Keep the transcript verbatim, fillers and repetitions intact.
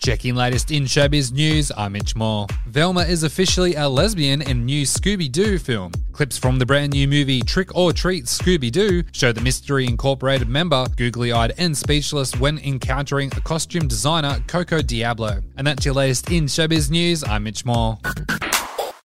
Checking latest in showbiz news, I'm Mitch Moore. Velma is officially a lesbian in new Scooby-Doo film. Clips from the brand new movie Trick or Treat Scooby-Doo show the Mystery Incorporated member, googly-eyed and speechless when encountering a costume designer, Coco Diablo. And that's your latest in showbiz news, I'm Mitch Moore.